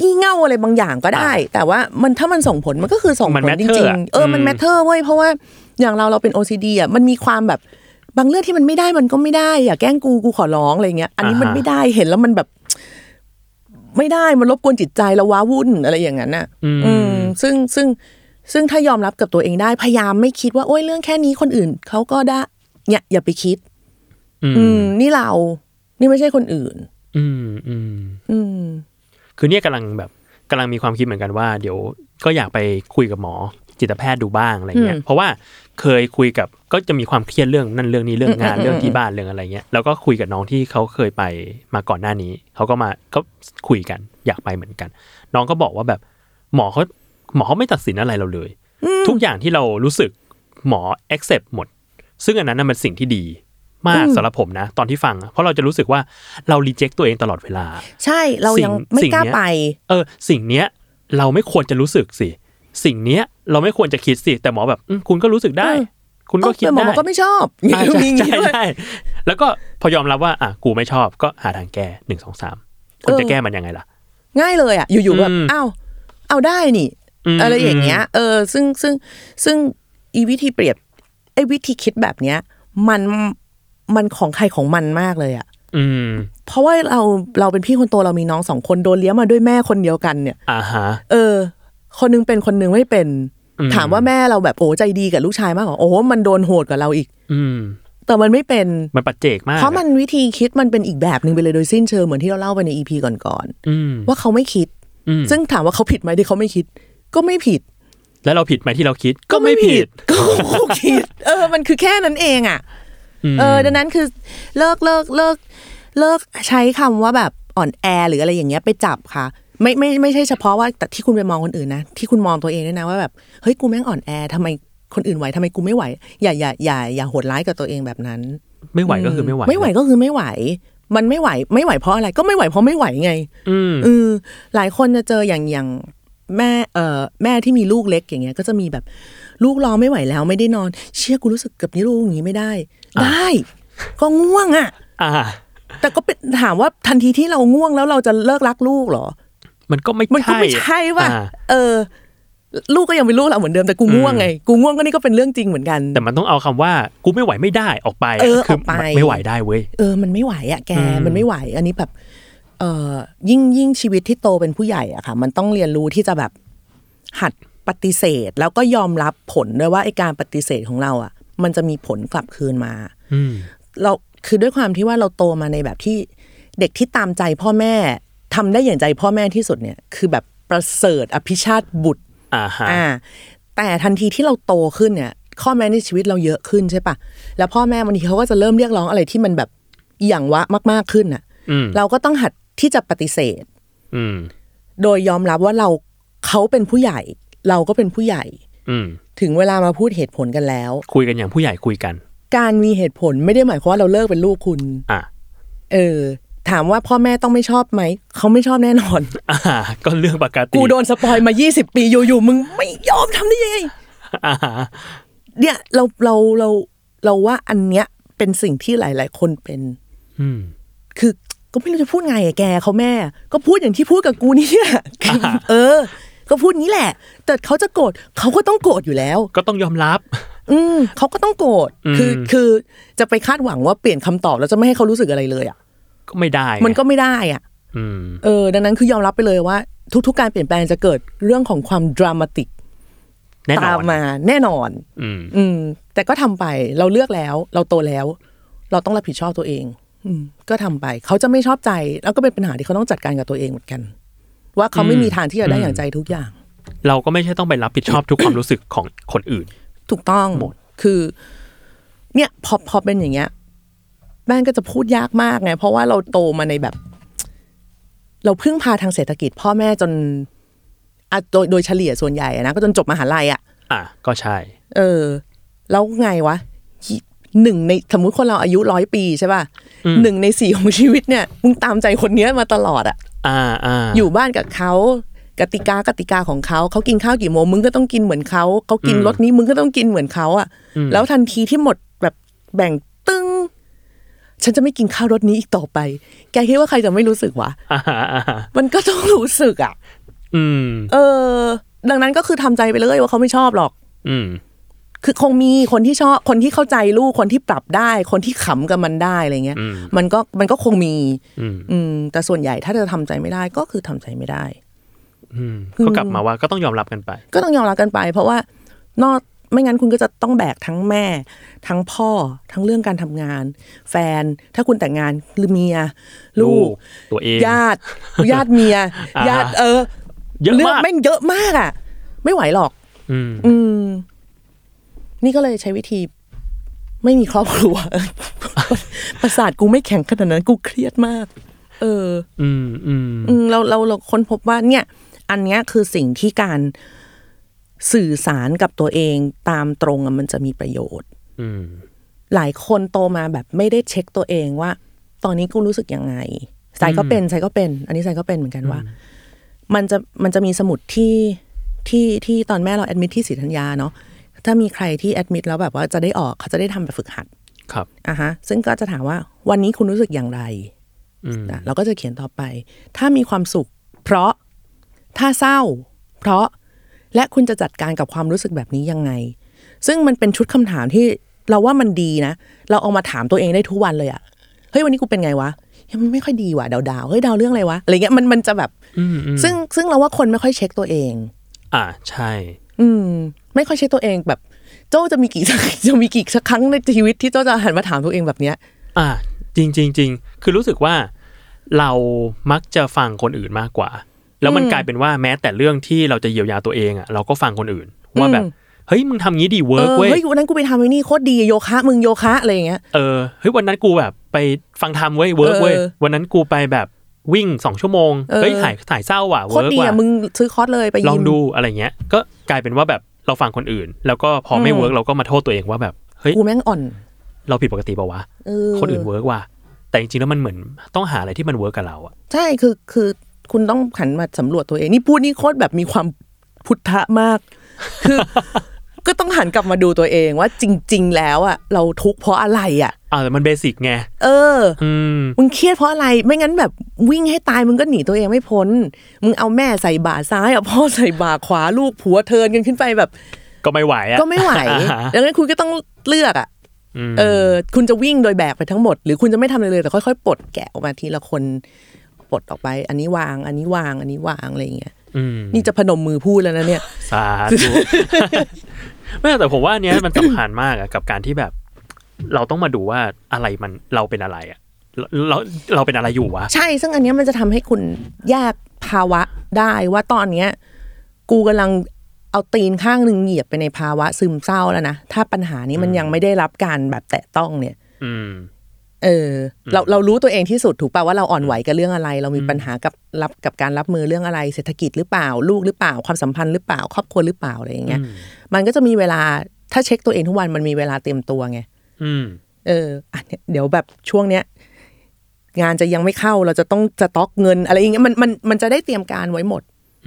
งี่เง่าอะไรบางอย่างก็ได้แต่ว่ามันถ้ามันส่งผลมันก็คือส่งผลจริงๆมันแมทเทอร์เว้ยเพราะว่าอย่างเราเป็น OCD อะมันมีความแบบบางเรื่องที่มันไม่ได้มันก็ไม่ได้อย่าแกล้งกูขอร้องอะไรเงี้ยอันนี้มันไม่ได้เห็นแล้วมันแบบไม่ได้มันรบกวนจิตใจเราว้าวุ่นอะไรอย่างนั้นน่ะซึ่งถ้ายอมรับกับตัวเองได้พยายามไม่คิดว่าโอ๊ยเรื่องแค่นี้คนอื่นเขาก็ได้เนี่ยอย่าไปคิดนี่เรานี่ไม่ใช่คนอื่นคือเนี่ยกำลังมีความคิดเหมือนกันว่าเดี๋ยวก็อยากไปคุยกับหมอจิตแพทย์ดูบ้างอะไรเงี้ยเพราะว่าเคยคุยกับก็จะมีความเครียดเรื่องนั่นเรื่องนี้เรื่องงานเรื่องที่บ้านเรื่องอะไรเงี้ยแล้วก็คุยกับน้องที่เขาเคยไปมาก่อนหน้านี้เขาก็มาก็คุยกันอยากไปเหมือนกันน้องก็บอกว่าแบบหมอเขาไม่ตัดสินอะไรเราเลยทุกอย่างที่เรารู้สึกหมอ accept หมดซึ่งอันนั้นน่ะมันสิ่งที่ดีมากสำหรับผมนะตอนที่ฟังเพราะเราจะรู้สึกว่าเรา reject ตัวเองตลอดเวลาใช่เรายังไม่กล้าไปสิ่งเนี้ยเราไม่ควรจะรู้สึกสิสิ่งเนี้ยเราไม่ควรจะคิดสิแต่หมอแบบคุณก็รู้สึกได้คุณก็คิดได้แต่หมอก็ไม่ชอบใช่แล้วก็พอยอมรับว่าอ่ะกูไม่ชอบก็หาทางแก้1 2 3คุณจะแก้มันยังไงล่ะง่ายเลยอ่ะอยู่ๆแบบอ้าวเอาได้นี่อะไรอย่างเงี้ยซึ่งอีวิธีเปรียบไอ้วิธีคิดแบบเนี้ยมันของใครของมันมากเลยอ่ะเพราะว่าเราเป็นพี่คนโตเรามีน้อง2คนโดนเลี้ยงมาด้วยแม่คนเดียวกันเนี่ยคนนึงเป็นคนนึงไม่เป็นถามว่าแม่เราแบบโอ้ใจดีกับลูกชายมากกว่าโอ้มันโดนโหดกว่าเราอีกแต่มันไม่เป็นมันปัจเจกมากเพราะมันวิธีคิดมันเป็นอีกแบบนึงไปเลยโดยสิ้นเชิงเหมือนที่เราเล่าไปใน EP ก่อนๆว่าเขาไม่คิดซึ่งถามว่าเขาผิดไหมที่เขาไม่คิดก็ไม่ผิดแล้วเราผิดไหมที่เราคิดก็ไม่ผิดก็คิดมันคือแค่นั้นเองอ่ะดังนั้นคือเลิกใช้คำว่าแบบอ่อนแอหรืออะไรอย่างเงี้ยไปจับค่ะไม่ใช่เฉพาะว่าแต่ที่คุณไปมองคนอื่นนะที่คุณมองตัวเองด้วยนะว่าแบบเฮ้ยกูแม่งอ่อนแอทำไมคนอื่นไหวทำไมกูไม่ไหวอย่าโหดร้ายกับตัวเองแบบนั้นไม่ไหวก็คือไม่ไหวไม่ไหวมันไม่ไหวเพราะอะไรก็ไม่ไหวเพราะไม่ไหวไงหลายคนจะเจออย่าง แม่ที่มีลูกเล็กอย่างเงี้ยก็จะมีแบบลูกร้องไม่ไหวแล้วไม่ได้นอนเชี่ยกูรู้สึกกับนี้ลูกอย่างงี้ไม่ได้ได้ก็ง่วงอ่ะแต่ก็เป็นถามว่าทันทีที่เราง่วงแล้วเราจะเลิกรักลูกหรอมันก็ไม่ใช่ว่ะลูกก็ยังเป็นลูกเราเหมือนเดิมแต่กูง่วงไงกูง่วงก็นี่ก็เป็นเรื่องจริงเหมือนกันแต่มันต้องเอาคำว่ากูไม่ไหวไม่ได้ออกไปคือไม่ไหวได้เว้ยมันไม่ไหวอะแกมันไม่ไหวอันนี้แบบยิ่งชีวิตที่โตเป็นผู้ใหญ่อะค่ะมันต้องเรียนรู้ที่จะแบบหัดปฏิเสธแล้วก็ยอมรับผลด้วยว่าไอ้การปฏิเสธของเราอะมันจะมีผลกลับคืนมาเราคือด้วยความที่ว่าเราโตมาในแบบที่เด็กที่ตามใจพ่อแม่ทำได้อย่างใจพ่อแม่ที่สุดเนี่ยคือแบบประเสริฐอภิชาติบุตรแต่ทันทีที่เราโตขึ้นเนี่ยข้อแม้ในชีวิตเราเยอะขึ้นใช่ปะแล้วพ่อแม่บางทีเขาก็จะเริ่มเรียกร้องอะไรที่มันแบบอย่างวะมากๆขึ้นอ่ะเราก็ต้องหัดที่จะปฏิเสธโดยยอมรับว่าเขาเป็นผู้ใหญ่เราก็เป็นผู้ใหญ่ถึงเวลามาพูดเหตุผลกันแล้วคุยกันอย่างผู้ใหญ่คุยกันการมีเหตุผลไม่ได้หมายความว่าเราเลิกเป็นลูกคุณถามว่าพ่อแม่ต้องไม่ชอบไหมเขาไม่ชอบแน่นอนก็เรื่องปกติกูโดนสปอยมา20ปีอยู่ๆมึงไม่ยอมทำได้ยังไงเนี่ยเราว่าอันเนี้ยเป็นสิ่งที่หลายๆคนเป็นคือก็ไม่รู้จะพูดไงแกเขาแม่ก็พูดอย่างที่พูดกับกูนี่เนี่ยก็พูดงี้แหละแต่เขาจะโกรธเขาก็ต้องโกรธอยู่แล้วก็ต้องยอมรับเขาก็ต้องโกรธคือจะไปคาดหวังว่าเปลี่ยนคำตอบแล้วจะไม่ให้เขารู้สึกอะไรเลยอ่ะก็ไม่ได้มันก็ไม่ได้อ่ะดังนั้นคือยอมรับไปเลยว่าทุกๆการเปลี่ยนแปลงจะเกิดเรื่องของความดรามาติกตามมาแน่นอนแต่ก็ทำไปเราเลือกแล้วเราโตแล้วเราต้องรับผิดชอบตัวเองก็ทำไปเขาจะไม่ชอบใจแล้วก็เป็นปัญหาที่เขาต้องจัดการกับตัวเองเหมือนกันว่าเขาไม่มีทางที่จะได้อย่างใจทุกอย่างเราก็ไม่ใช่ต้องไปรับผิดชอบทุกความรู้สึกของคนอื่นถูกต้องหมดคือเนี่ยพอเป็นอย่างเงี้ยแม่ก็จะพูดยากมากไงเพราะว่าเราโตมาในแบบเราพึ่งพาทางเศรษฐกิจพ่อแม่จนโดยเฉลี่ยส่วนใหญ่นะก็จนจบมหาลัยก็ใช่แล้วไงวะหนึ่งในสมมติคนเราอายุ100ปีใช่ป่ะหนึ่งใน4ของชีวิตเนี่ยมึงตามใจคนเนี้ยมาตลอดอยู่บ้านกับเขากติกาของเขาเขากินข้าวกี่โมงมึงก็ต้องกินเหมือนเขาเขากินรสนี้มึงก็ต้องกินเหมือนเขาแล้วทันทีที่หมดแบบแบ่งตึ้งฉันจะไม่กินข้าวรสนี้อีกต่อไปแกคิดว่าใครจะไม่รู้สึกวะมันก็ต้องรู้สึกดังนั้นก็คือทำใจไปเลยว่าเขาไม่ชอบหรอกคือคงมีคนที่ชอบคนที่เข้าใจลูกคนที่ปรับได้คนที่ขำกับมันได้อะไรเงี้ยมันก็คงมีแต่ส่วนใหญ่ถ้าเธอทำใจไม่ได้ก็คือทำใจไม่ได้ก็กลับมาว่าก็ต้องยอมรับกันไปเพราะว่านอกไม่งั้นคุณก็จะต้องแบกทั้งแม่ทั้งพ่อทั้งเรื่องการทำงานแฟนถ้าคุณแต่งงานหรือเมียลูกตัวเองญาติเมียญาติเรื่องแม่งเยอะมากไม่ไหวหรอกนี่ก็เลยใช้วิธีไม่มีครอบครัว ประสาทกูไม่แข็งขนาดนั้นกูเครียดมากเราค้นพบว่าเนี่ยอันเนี้ยคือสิ่งที่การสื่อสารกับตัวเองตามตรงมันจะมีประโยชน์หลายคนโตมาแบบไม่ได้เช็คตัวเองว่าตอนนี้กูรู้สึกยังไงใส่ก็เป็นอันนี้ใส่ก็เป็นเหมือนกันว่ามันจะมีสมุดที่ตอนแม่เราแอดมิทที่ศรีธัญญาเนาะถ้ามีใครที่แอดมิทแล้วแบบว่าจะได้ออกเขาจะได้ทำแบบฝึกหัดครับซึ่งก็จะถามว่าวันนี้คุณรู้สึกอย่างไรเราก็จะเขียนต่อไปถ้ามีความสุขเพราะถ้าเศร้าเพราะและคุณจะจัดการกับความรู้สึกแบบนี้ยังไงซึ่งมันเป็นชุดคำถามที่เราว่ามันดีนะเราเอามาถามตัวเองได้ทุกวันเลยเฮ้ยวันนี้กูเป็นไงวะยังไม่ค่อยดีว่ะดาวๆเฮ้ยดาวเรื่องอะไรวะอะไรเงี้ยมันจะแบบซึ่งเราว่าคนไม่ค่อยเช็คตัวเองใช่ไม่ค่อยเช็คตัวเองแบบโจ้จะมีกี่ครั้งในชีวิตที่โจ้จะหันมาถามตัวเองแบบเนี้ยจริงคือรู้สึกว่าเรามักจะฟังคนอื่นมากกว่าแล้วมันกลายเป็นว่าแม้แต่เรื่องที่เราจะเยียวยาตัวเองเราก็ฟังคนอื่นว่าแบบเฮ้ยมึงทำงี้ดีเวิร์กเว้ยเฮ้ยวันนั้นกูไปทำไอ้นี่โคตรดีโยคะมึงโยคะอะไรอย่างเงี้ยเฮ้ยวันนั้นกูแบบไปฟังทำเว้ยเวิร์กเว้ยวันนั้นกูไปแบบวิ่ง2ชั่วโมงเฮ้ยถ่ายเศร้าว่ะเวิร์กว่ะโคตรดีมึงซื้อคอร์สเลยไปลองดูอะไรเงี้ยก็กลายเป็นว่าแบบเราฟังคนอื่นแล้วก็พอไม่เวิร์กเราก็มาโทษตัวเองว่าแบบเฮ้ยกูแม่งอ่อนเราผิดปกติเปล่าวะคนอื่นเวิร์กว่ะแต่จริงๆแล้วมันเหมือนต้องหาอะไรที่มันเวิร์กกับเราใช่คือ คุณต้องหันมาสำรวจตัวเองนี่พูดนี่โคตรแบบมีความพุทธะมากคือ ก็ต้องหันกลับมาดูตัวเองว่าจริงๆแล้วอ่ะเราทุกข์เพราะอะไรอ่ะแต่มันเบสิกไงมึงเครียดเพราะอะไรไม่งั้นแบบวิ่งให้ตายมึงก็หนีตัวเองไม่พ้นมึงเอาแม่ใส่บ่าซ้ายเอาพ่อใส่บ่าขวาลูกผัวเทินกันขึ้นไปแบบก็ไม่ไหวอ่ะก็ไม่ไหวดังนั้นคุณก็ต้องเลือกอ่ะคุณจะวิ่งโดยแบกไปทั้งหมดหรือคุณจะไม่ทำอะไรเลยแต่ค่อยๆปลดแกะออกมาทีละคนปลดออกไปอันนี้วางอันนี้วางอันนี้วางอะไรอย่างเงี้ยนี่จะพนมมือพูดแล้วนะเนี่ยสาธุไม่แต่ผมว่าอันเนี้ยมันสำคัญมากกับการที่แบบเราต้องมาดูว่าอะไรมันเราเป็นอะไรอ่ะเราเป็นอะไรอยู่วะใช่ซึ่งอันเนี้ยมันจะทำให้คุณแยกภาวะได้ว่าตอนเนี้ยกูกำลังเอาตีนข้างนึงเหยียบไปในภาวะซึมเศร้าแล้วนะถ้าปัญหานี้มันยังไม่ได้รับการแบบแตะต้องเนี่ยเรารู้ตัวเองที่สุดถูกป่ะว่าเราอ่อนไหวกับเรื่องอะไรเรามีปัญหากับการรับมือเรื่องอะไรเศรษฐกิจหรือเปล่าลูกหรือเปล่าความสัมพันธ์หรือเปล่าครอบครัวหรือเปล่าอะไรอย่างเงี้ยมันก็จะมีเวลาถ้าเช็คตัวเองทุกวันมันมีเวลาเตรียมตัวไงเดี๋ยวแบบช่วงเนี้ยงานจะยังไม่เข้าเราจะต้องสต็อกเงินอะไรอย่างเงี้ยมันจะได้เตรียมการไว้หมด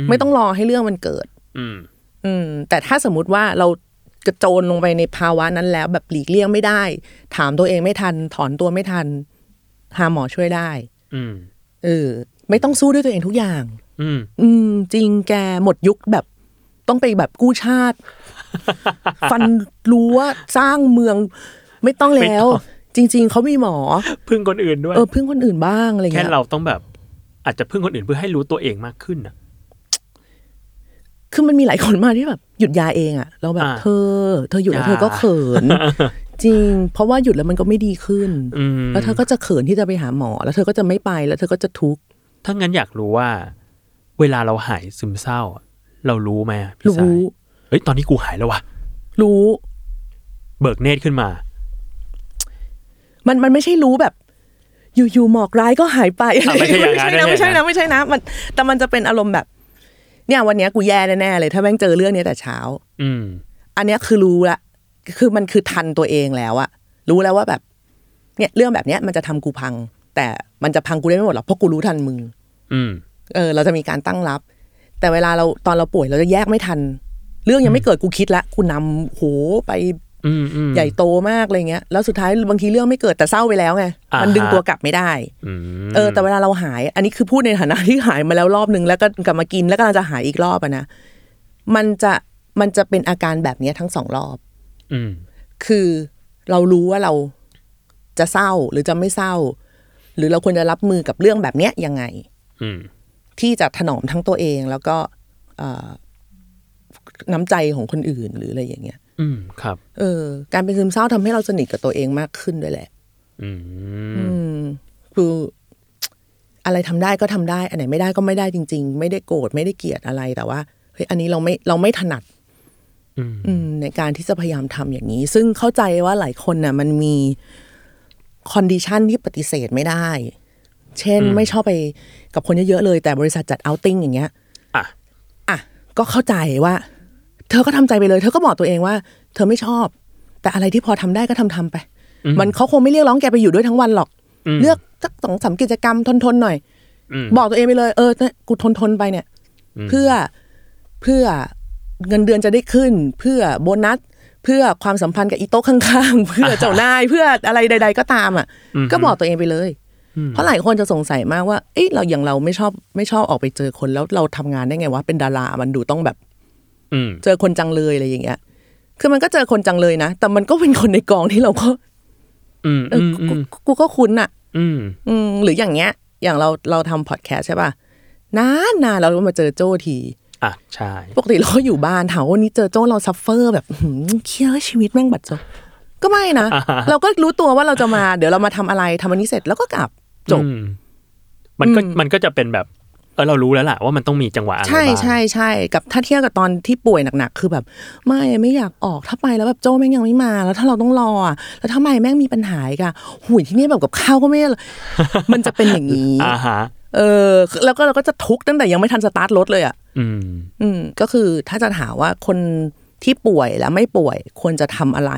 ไม่ต้องรอให้เรื่องมันเกิดแต่ถ้าสมมุติว่าเรากระโจนลงไปในภาวะนั้นแล้วแบบหลีกเลี่ยงไม่ได้ถามตัวเองไม่ทันถอนตัวไม่ทันหาหมอช่วยได้ไม่ต้องสู้ด้วยตัวเองทุกอย่างจริงแกหมดยุคแบบต้องไปแบบกู้ชาติ ฟันรั้วสร้างเมืองไม่ต้องแล้วจริงๆเขามีหมอพึ่งคนอื่นด้วยพึ่งคนอื่นบ้างอะไรเงี้ยแค่เราต้องแบบอาจจะพึ่งคนอื่นเพื่อให้รู้ตัวเองมากขึ้นนะคือมันมีหลายคนมากที่แบบหยุดยาเองอ่ะเราแบบเธอหยุดแล้วเธอก็เขินจริงเพราะว่าหยุดแล้วมันก็ไม่ดีขึ้นแล้วเธอก็จะเขินที่จะไปหาหมอแล้วเธอก็จะไม่ไปแล้วเธอก็จะทุกข์ถ้างั้นอยากรู้ว่าเวลาเราหายซึมเศร้าเรารู้ไหมพี่สายเฮ้ยตอนนี้กูหายแล้ววะรู้เบิกเนตรขึ้นมามันไม่ใช่รู้แบบอยู่ๆหมอกร้ายก็หายไปไม่ใช่นะแต่มันจะเป็นอารมณ์แบบเนี่ยวันนี้กูแย่แน่ๆเลยถ้าแม่งเจอเรื่องนี้แต่เช้าอันนี้คือรู้ละคือมันคือทันตัวเองแล้วอะรู้แล้วว่าแบบเนี่ยเรื่องแบบเนี้ยมันจะทำกูพังแต่มันจะพังกูได้ไม่หมดหรอกเพราะกูรู้ทันมึงเราจะมีการตั้งรับแต่เวลาเราตอนเราป่วยเราจะแยกไม่ทันเรื่องยังไม่เกิดกูคิดละกูนำโหไปใหญ่โตมากอะไรเงี้ยแล้วสุดท้ายบางทีเรื่องไม่เกิดแต่เศร้าไปแล้วไงมันดึงตัวกลับไม่ได้แต่เวลาเราหายอันนี้คือพูดในฐานะที่หายมาแล้วรอบนึงแล้วก็กลับมากินแล้วก็จะหายอีกรอบอ่ะนะมันจะเป็นอาการแบบนี้ทั้งสองรอบคือเรารู้ว่าเราจะเศร้าหรือจะไม่เศร้าหรือเราควรจะรับมือกับเรื่องแบบเนี้ยยังไงที่จะถนอมทั้งตัวเองแล้วก็น้ำใจของคนอื่นหรืออะไรอย่างเงี้ยครับการเป็นซึมเศร้าทำให้เราสนิทกับตัวเองมากขึ้นด้วยแหละคืออะไรทำได้ก็ทำได้อันไหนไม่ได้ก็ไม่ได้จริงๆไม่ได้โกรธไม่ได้เกลียดอะไรแต่ว่าเฮ้ยอันนี้เราไม่ถนัดในการที่จะพยายามทำอย่างนี้ซึ่งเข้าใจว่าหลายคนน่ะมันมีคอนดิชันที่ปฏิเสธไม่ได้เช่นไม่ชอบไปกับคนเยอะๆเลยแต่บริษัทจัดเอาท์ติ้งอย่างเงี้ยอ่ะก็เข้าใจว่าเธอก็ทำใจไปเลยเธอก็บอกตัวเองว่าเธอไม่ชอบแต่อะไรที่พอทำได้ก็ทำไปมันเขาคงไม่เรียกร้องแกไปอยู่ด้วยทั้งวันหรอกเลือกสัก 2-3 กิจกรรมทนหน่อยบอกตัวเองไปเลยกูทนไปเนี่ยเพื่อเงินเดือนจะได้ขึ้นเพื่อโบนัสเพื่อความสัมพันธ์กับอีโต๊ะข้างๆเพื่อเจ้านายเพื่ออะไรใดๆก็ตามอ่ะก็บอกตัวเองไปเลยเพราะหลายคนจะสงสัยมากว่าเอ้ยเราอย่างเราไม่ชอบออกไปเจอคนแล้วเราทำงานได้ไงวะเป็นดารามันดูต้องแบบเจอคนจังเลยอะไรอย่างเงี้ยคือมันก็เจอคนจังเลยนะแต่มันก็เป็นคนในกองที่เราก็กูก็คุ้นอ่ะหรืออย่างเงี้ยอย่างเราทำพอดแคสต์ใช่ป่ะนานเรามาเจอโจ้ทีอ่ะใช่ปกติเราก็อยู่บ้านถามว่าวันนี้เจอโจ้เราซัฟเฟอร์แบบเคี้ยวชีวิตแม่งบัดซบก็ไม่นะเราก็รู้ตัวว่าเราจะมาเดี๋ยวเรามาทำอะไรทำวันนี้เสร็จแล้วก็กลับจบมันก็จะเป็นแบบเรารู้แล้วล่ะว่ามันต้องมีจังหวะอะไรบ้างใช่กับถ้าเทียบกับตอนที่ป่วยหนักๆคือแบบไม่อยากออกถ้าไปแล้วแบบโจ้แม่งยังไม่มาแล้วถ้าเราต้องรอแล้วทำไมแม่งมีปัญหาอีกอะหูยที่นี่แบบกับข้าวก็ไม่ มันจะเป็นอย่างนี้ แล้วก็เราก็จะทุกข์ตั้งแต่ยังไม่ทันสตาร์ทรถเลยอะก็คือถ้าจะถามว่าคนที่ป่วยและไม่ป่วยควรจะทำอะไร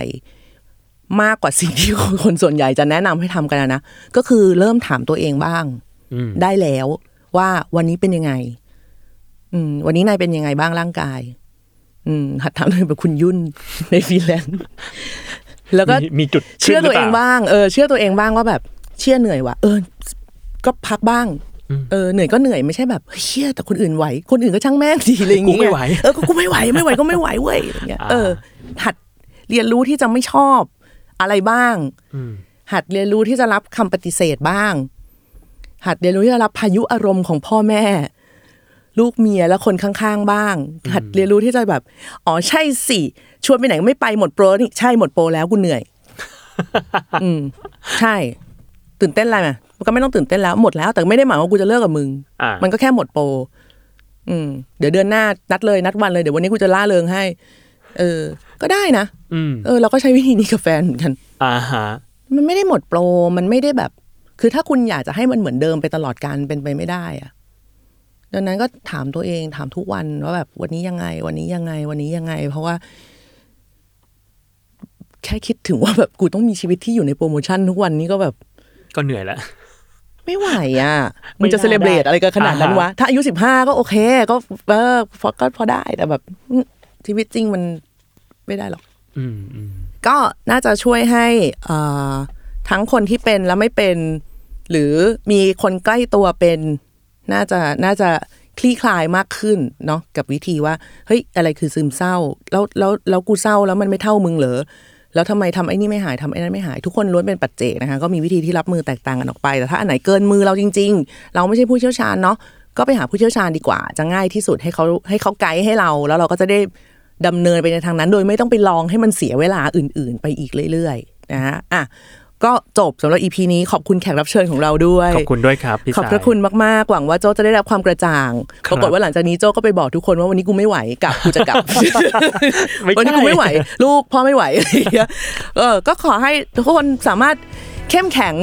มากกว่าสิ่งที่คนส่วนใหญ่จะแนะนำให้ทำกันนะก็คือเริ่มถามตัวเองบ้างได้แล้ว ว่าวันนี้เป็นยังไงวันนี้นายเป็นยังไงบ้างร่างกายหัดทำเลยแบบคุณยุ่นในฟรีแลนซ์แล้วก็มีจุดเชื่อตัวเองบ้างเชื่อตัวเองบ้างว่าแบบเชื่อเหนื่อยว่ะก็พักบ้างเหนื่อยก็เหนื่อยไม่ใช่แบบเชื่อแต่คนอื่นไหวคนอื่นก็ช่างแม่งสิอะไรอย่างเงี้ยกูไม่ไหวกูไม่ไหวก็ไม่ไหวเว้ยอย่างเงี้ยหัดเรียนรู้ที่จะไม่ชอบอะไรบ้างหัดเรียนรู้ที่จะรับคำปฏิเสธบ้างหัดเรียนรู้ที่จะรับพายุอารมณ์ของพ่อแม่ลูกเมียและคนข้างๆบ้างหัดเรียนรู้ที่จะแบบอ๋อใช่สิชวนไปไหนไม่ไปหมดโปรนี่ใช่หมดโปรแล้วกูเหนื่อยใช่ตื่นเต้นอะไรมั้ยก็ไม่ต้องตื่นเต้นแล้วหมดแล้วแต่ไม่ได้หมายว่ากูจะเลิกกับมึงมันก็แค่หมดโปรเดี๋ยวเดือนหน้านัดเลยนัดวันเลยเดี๋ยววันนี้กูจะล่าเริงให้ก็ได้นะเราก็ใช้วิธีนี้กับแฟนเหมือนกันมันไม่ได้หมดโปรมันไม่ได้แบบคือถ้าคุณอยากจะให้มันเหมือนเดิมไปตลอดการเป็นไปไม่ได้อะดังนั้นก็ถามตัวเองถามทุกวันว่าแบบวันนี้ยังไงวันนี้ยังไงวันนี้ยังไงเพราะว่าแค่คิดถึงว่าแบบกูต้องมีชีวิตที่อยู่ในโปรโมชั่นทุกวันนี้ก็แบบก็เหนื่อยแล้วไม่ไหวอ่ะมึงจะเซเลบเรตอะไรกันขนาดนั้นวะถ้าอายุ15ก็โอเคก็พอได้แต่แบบชีวิตจริงมันไม่ได้หรอกก็น่าจะช่วยให้ทั้งคนที่เป็นและไม่เป็นหรือมีคนใกล้ตัวเป็นน่าจะคลี่คลายมากขึ้นเนาะกับวิธีว่าเฮ้ยอะไรคือซึมเศร้าแล้วกูเศร้าแล้วมันไม่เท่ามึงเหรอแล้วทำไมทำไอ้นี่ไม่หายทำไอ้นั้นไม่หายทุกคนล้วนเป็นปัจเจกนะคะก็มีวิธีที่รับมือแตกต่างกันออกไปแต่ถ้าอันไหนเกินมือเราจริงๆเราไม่ใช่ผู้เชี่ยวชาญเนาะก็ไปหาผู้เชี่ยวชาญดีกว่าจะง่ายที่สุดให้เขาไกด์ให้เราแล้วเราก็จะได้ดำเนินไปในทางนั้นโดยไม่ต้องไปลองให้มันเสียเวลาอื่นๆไปอีกเรื่อยๆนะฮะอ่ะก็จบสำหรับ EP นี้ขอบคุณแขกรับเชิญของเราด้วยขอบคุณด้วยครับพี่สายขอบพระคุณมากๆหวังว่าโจ้จะได้รับความกระจ่างปรากฏว่าหลังจากนี้โจ้ก็ไปบอกทุกคนว่าวันนี้กูไม่ไหวกลับกูจะกลับ วันนี้กูไม่ไหว ลูกพ่อไม่ไหวอะไรอย่างเงี้ยก็ขอให้ทุกคนสามารถเข้มแข็ง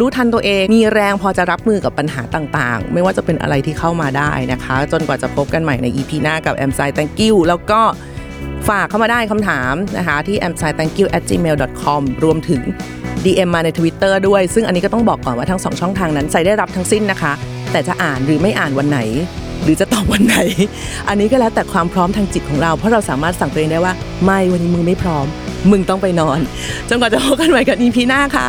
รู้ทันตัวเองมีแรงพอจะรับมือกับปัญหาต่างๆไม่ว่าจะเป็นอะไรที่เข้ามาได้นะคะจนกว่าจะพบกันใหม่ใน EP หน้ากับ Amsai Thank You แล้วก็ฝากเข้ามาได้คำถามนะคะที่ amsaithankyou@gmail.com รวมถึง DM มาใน Twitter ด้วยซึ่งอันนี้ก็ต้องบอกก่อนว่าทั้ง2ช่องทางนั้นใส่ได้รับทั้งสิ้นนะคะแต่จะอ่านหรือไม่อ่านวันไหนหรือจะตอบวันไหนอันนี้ก็แล้วแต่ความพร้อมทางจิตของเราเพราะเราสามารถสั่งตัวเองได้ว่าไม่วันนี้มึงไม่พร้อมมึงต้องไปนอนจนกว่าจะพบกันใหม่กับ EP หน้าค่ะ